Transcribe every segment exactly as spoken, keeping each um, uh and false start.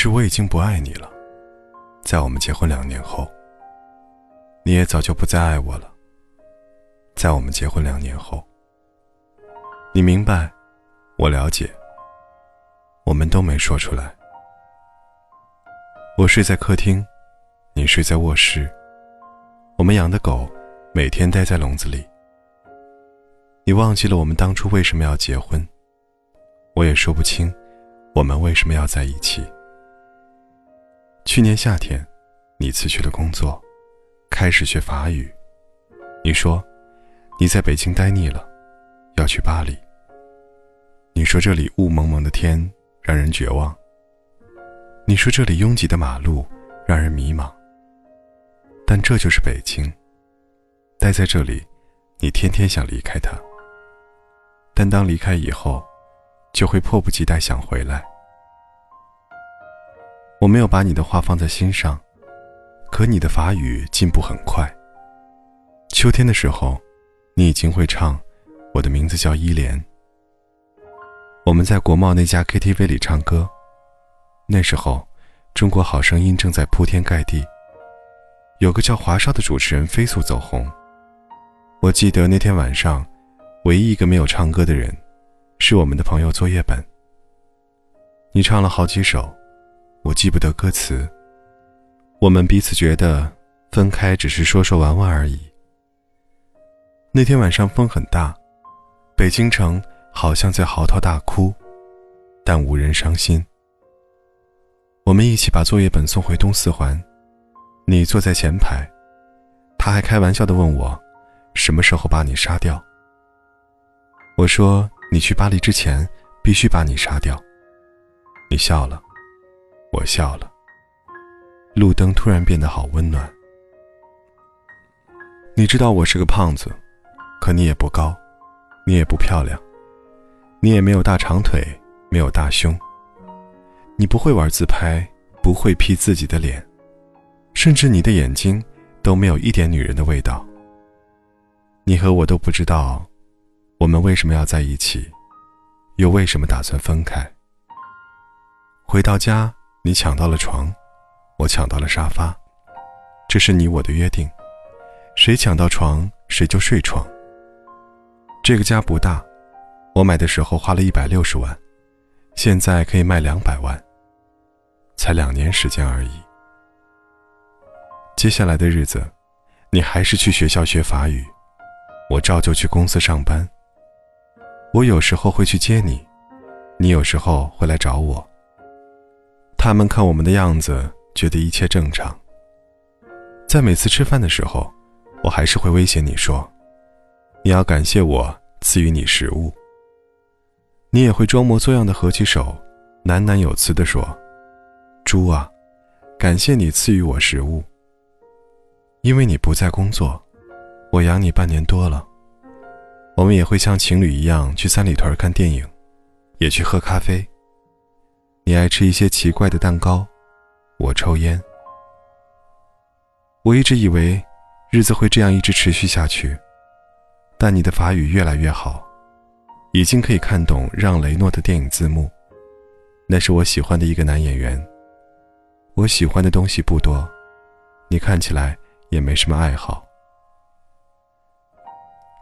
实我已经不爱你了，在我们结婚两年后，你也早就不再爱我了，在我们结婚两年后，你明白，我了解，我们都没说出来。我睡在客厅，你睡在卧室，我们养的狗每天待在笼子里。你忘记了我们当初为什么要结婚，我也说不清我们为什么要在一起。去年夏天，你辞去了工作，开始学法语。你说你在北京待腻了，要去巴黎。你说这里雾蒙蒙的天让人绝望，你说这里拥挤的马路让人迷茫。但这就是北京，待在这里你天天想离开它，但当离开以后就会迫不及待想回来。我没有把你的话放在心上，可你的法语进步很快。秋天的时候，你已经会唱我的名字叫依莲。我们在国贸那家 K T V 里唱歌，那时候中国好声音正在铺天盖地，有个叫华少的主持人飞速走红。我记得那天晚上唯一一个没有唱歌的人是我们的朋友作业本。你唱了好几首，我记不得歌词。我们彼此觉得分开只是说说玩玩而已。那天晚上风很大，北京城好像在嚎啕大哭，但无人伤心。我们一起把作业本送回东四环，你坐在前排，他还开玩笑地问我什么时候把你杀掉。我说你去巴黎之前必须把你杀掉。你笑了，我笑了。路灯突然变得好温暖。你知道我是个胖子，可你也不高，你也不漂亮，你也没有大长腿，没有大胸。你不会玩自拍，不会 P 自己的脸，甚至你的眼睛都没有一点女人的味道。你和我都不知道我们为什么要在一起，又为什么打算分开。回到家，你抢到了床，我抢到了沙发，这是你我的约定，谁抢到床谁就睡床。这个家不大，我买的时候花了一百六十万，现在可以卖两百万，才两年时间而已。接下来的日子，你还是去学校学法语，我照旧去公司上班。我有时候会去接你，你有时候会来找我。他们看我们的样子觉得一切正常。在每次吃饭的时候，我还是会威胁你说你要感谢我赐予你食物。你也会装模作样的合起手，喃喃有词地说，猪啊，感谢你赐予我食物。因为你不在工作，我养你半年多了。我们也会像情侣一样去三里屯看电影，也去喝咖啡。你爱吃一些奇怪的蛋糕，我抽烟。我一直以为日子会这样一直持续下去，但你的法语越来越好，已经可以看懂让雷诺的电影字幕。那是我喜欢的一个男演员。我喜欢的东西不多，你看起来也没什么爱好。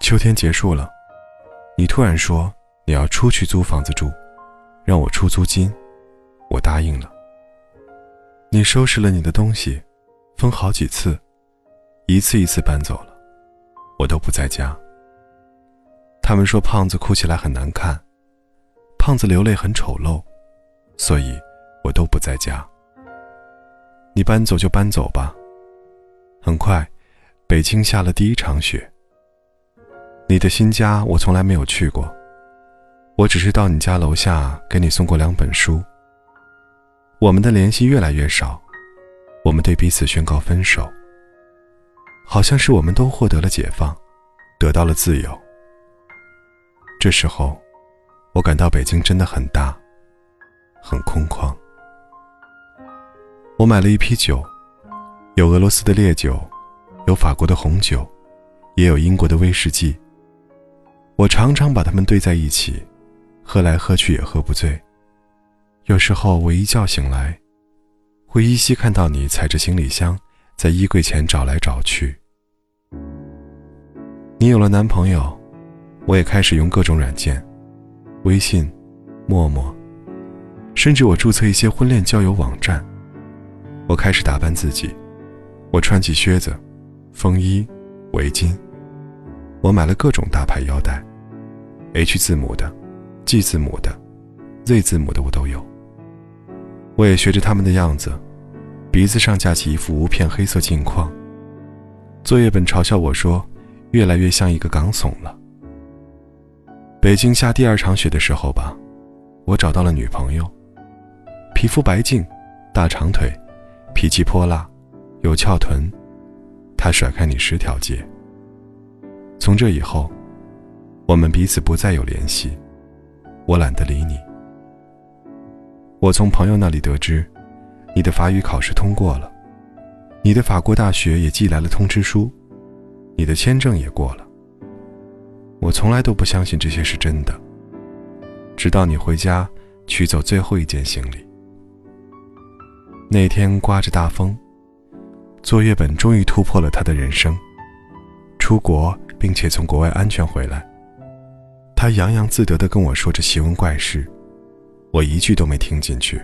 秋天结束了，你突然说你要出去租房子住，让我出租金，我答应了。你收拾了你的东西，分好几次，一次一次搬走了，我都不在家。他们说胖子哭起来很难看，胖子流泪很丑陋，所以我都不在家。你搬走就搬走吧。很快，北京下了第一场雪。你的新家我从来没有去过，我只是到你家楼下给你送过两本书。我们的联系越来越少，我们对彼此宣告分手。好像是我们都获得了解放，得到了自由。这时候，我感到北京真的很大，很空旷。我买了一批酒，有俄罗斯的烈酒，有法国的红酒，也有英国的威士忌。我常常把它们兑在一起，喝来喝去也喝不醉。有时候我一觉醒来，会依稀看到你踩着行李箱在衣柜前找来找去。你有了男朋友，我也开始用各种软件，微信、陌陌，甚至我注册一些婚恋交友网站。我开始打扮自己，我穿起靴子、风衣、围巾，我买了各种大牌腰带， H 字母的、G 字母的、Z 字母的我都有。我也学着他们的样子，鼻子上架起一副无片黑色镜框。作业本嘲笑我说，越来越像一个港怂了。北京下第二场雪的时候吧，我找到了女朋友，皮肤白净，大长腿，脾气泼辣，有翘臀。她甩开你十条街。从这以后，我们彼此不再有联系，我懒得理你。我从朋友那里得知，你的法语考试通过了，你的法国大学也寄来了通知书，你的签证也过了。我从来都不相信这些是真的，直到你回家取走最后一件行李。那天刮着大风，作业本终于突破了他的人生，出国并且从国外安全回来。他洋洋自得地跟我说着奇闻怪事，我一句都没听进去。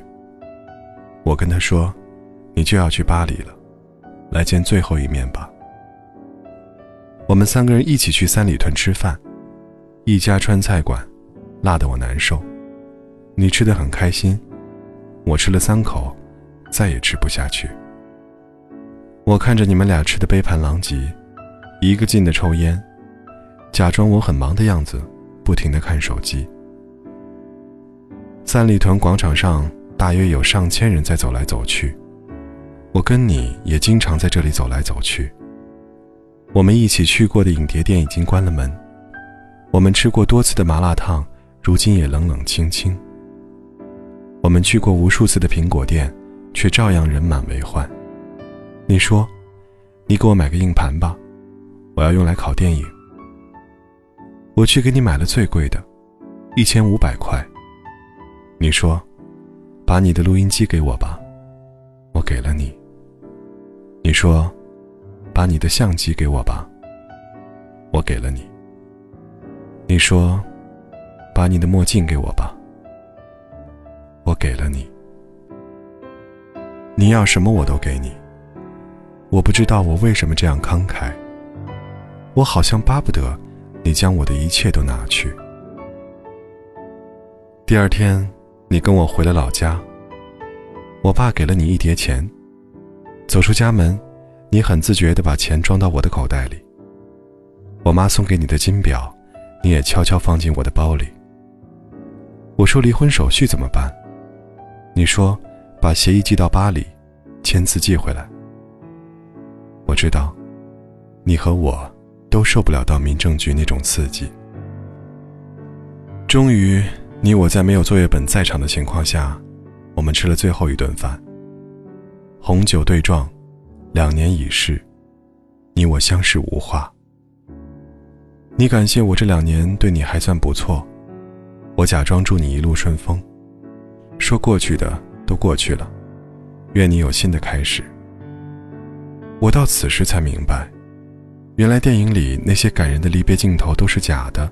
我跟他说，你就要去巴黎了，来见最后一面吧。我们三个人一起去三里屯吃饭，一家川菜馆，辣得我难受。你吃得很开心，我吃了三口，再也吃不下去。我看着你们俩吃得杯盘狼藉，一个劲地抽烟，假装我很忙的样子，不停地看手机。三里屯广场上大约有上千人在走来走去，我跟你也经常在这里走来走去。我们一起去过的影碟店已经关了门，我们吃过多次的麻辣烫，如今也冷冷清清。我们去过无数次的苹果店，却照样人满为患。你说，你给我买个硬盘吧，我要用来拷电影。我去给你买了最贵的，一千五百块。你说，把你的录音机给我吧，我给了你。你说，把你的相机给我吧，我给了你。你说，把你的墨镜给我吧，我给了你。你要什么我都给你。我不知道我为什么这样慷慨，我好像巴不得你将我的一切都拿去。第二天，你跟我回了老家，我爸给了你一叠钱。走出家门，你很自觉地把钱装到我的口袋里。我妈送给你的金表，你也悄悄放进我的包里。我说离婚手续怎么办？你说把协议寄到巴黎，签字寄回来。我知道，你和我都受不了到民政局那种刺激。终于，你我在没有作业本在场的情况下，我们吃了最后一顿饭。红酒对撞，两年已逝，你我相视无话。你感谢我这两年对你还算不错，我假装祝你一路顺风，说过去的都过去了，愿你有新的开始。我到此时才明白，原来电影里那些感人的离别镜头都是假的，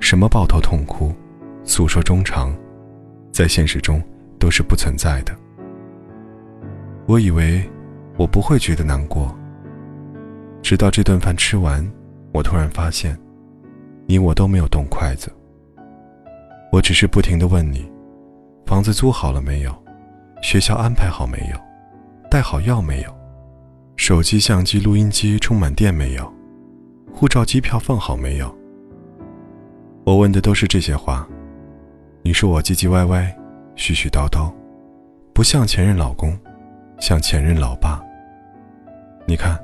什么抱头痛哭、诉说衷肠，在现实中都是不存在的。我以为我不会觉得难过，直到这顿饭吃完，我突然发现，你我都没有动筷子。我只是不停地问你，房子租好了没有？学校安排好没有？带好药没有？手机、相机、录音机充满电没有？护照、机票放好没有？我问的都是这些话，你说我唧唧歪歪、絮絮叨叨，不像前任老公，像前任老爸。你看，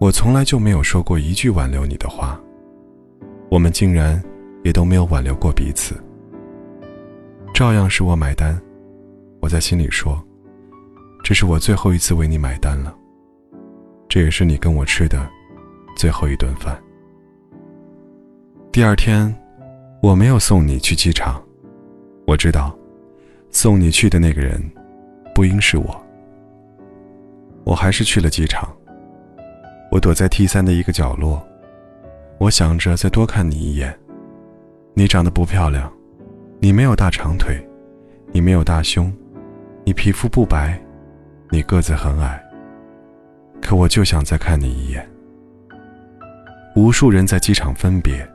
我从来就没有说过一句挽留你的话，我们竟然也都没有挽留过彼此。照样是我买单，我在心里说，这是我最后一次为你买单了，这也是你跟我吃的最后一顿饭。第二天，我没有送你去机场，我知道，送你去的那个人不应是我。我还是去了机场。我躲在 T 三的一个角落，我想着再多看你一眼。你长得不漂亮，你没有大长腿，你没有大胸，你皮肤不白，你个子很矮，可我就想再看你一眼。无数人在机场分别，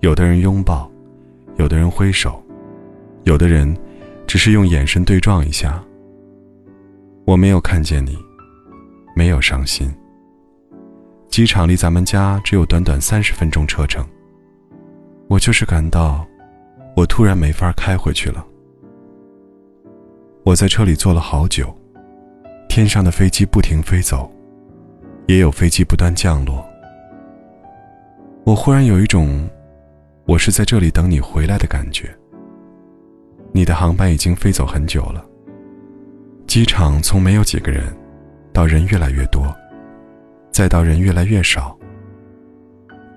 有的人拥抱，有的人挥手，有的人只是用眼神对撞一下。我没有看见你，没有伤心。机场离咱们家只有短短三十分钟车程，我就是感到，我突然没法开回去了。我在车里坐了好久，天上的飞机不停飞走，也有飞机不断降落。我忽然有一种，我是在这里等你回来的感觉。你的航班已经飞走很久了。机场从没有几个人，到人越来越多，再到人越来越少。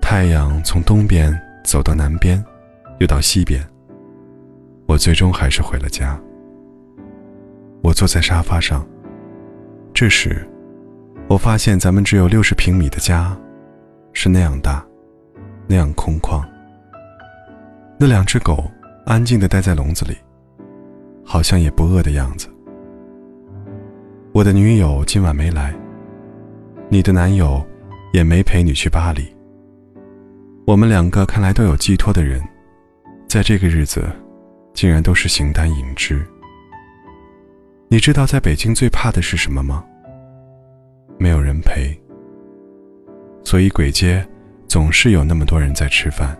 太阳从东边走到南边，又到西边。我最终还是回了家。我坐在沙发上，这时我发现咱们只有六十平米的家是那样大，那样空旷。那两只狗安静地待在笼子里，好像也不饿的样子。我的女友今晚没来，你的男友也没陪你去巴黎。我们两个看来都有寄托的人，在这个日子竟然都是形单影只。你知道在北京最怕的是什么吗？没有人陪。所以簋街总是有那么多人在吃饭，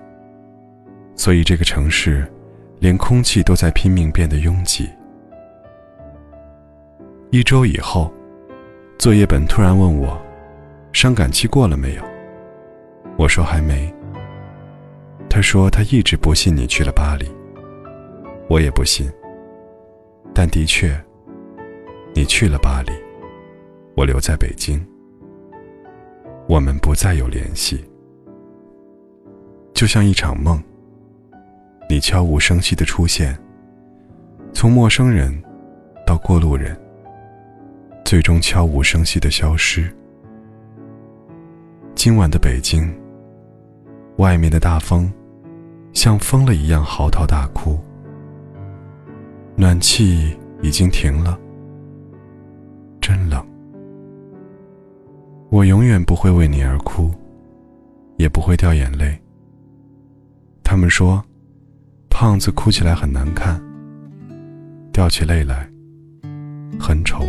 所以这个城市连空气都在拼命变得拥挤。一周以后，作业本突然问我，伤感期过了没有？我说还没。他说他一直不信你去了巴黎。我也不信，但的确你去了巴黎，我留在北京，我们不再有联系。就像一场梦，你悄无声息地出现，从陌生人到过路人，最终悄无声息地消失。今晚的北京，外面的大风像疯了一样嚎啕大哭，暖气已经停了，真冷。我永远不会为你而哭，也不会掉眼泪。他们说，胖子哭起来很难看，掉起泪来很丑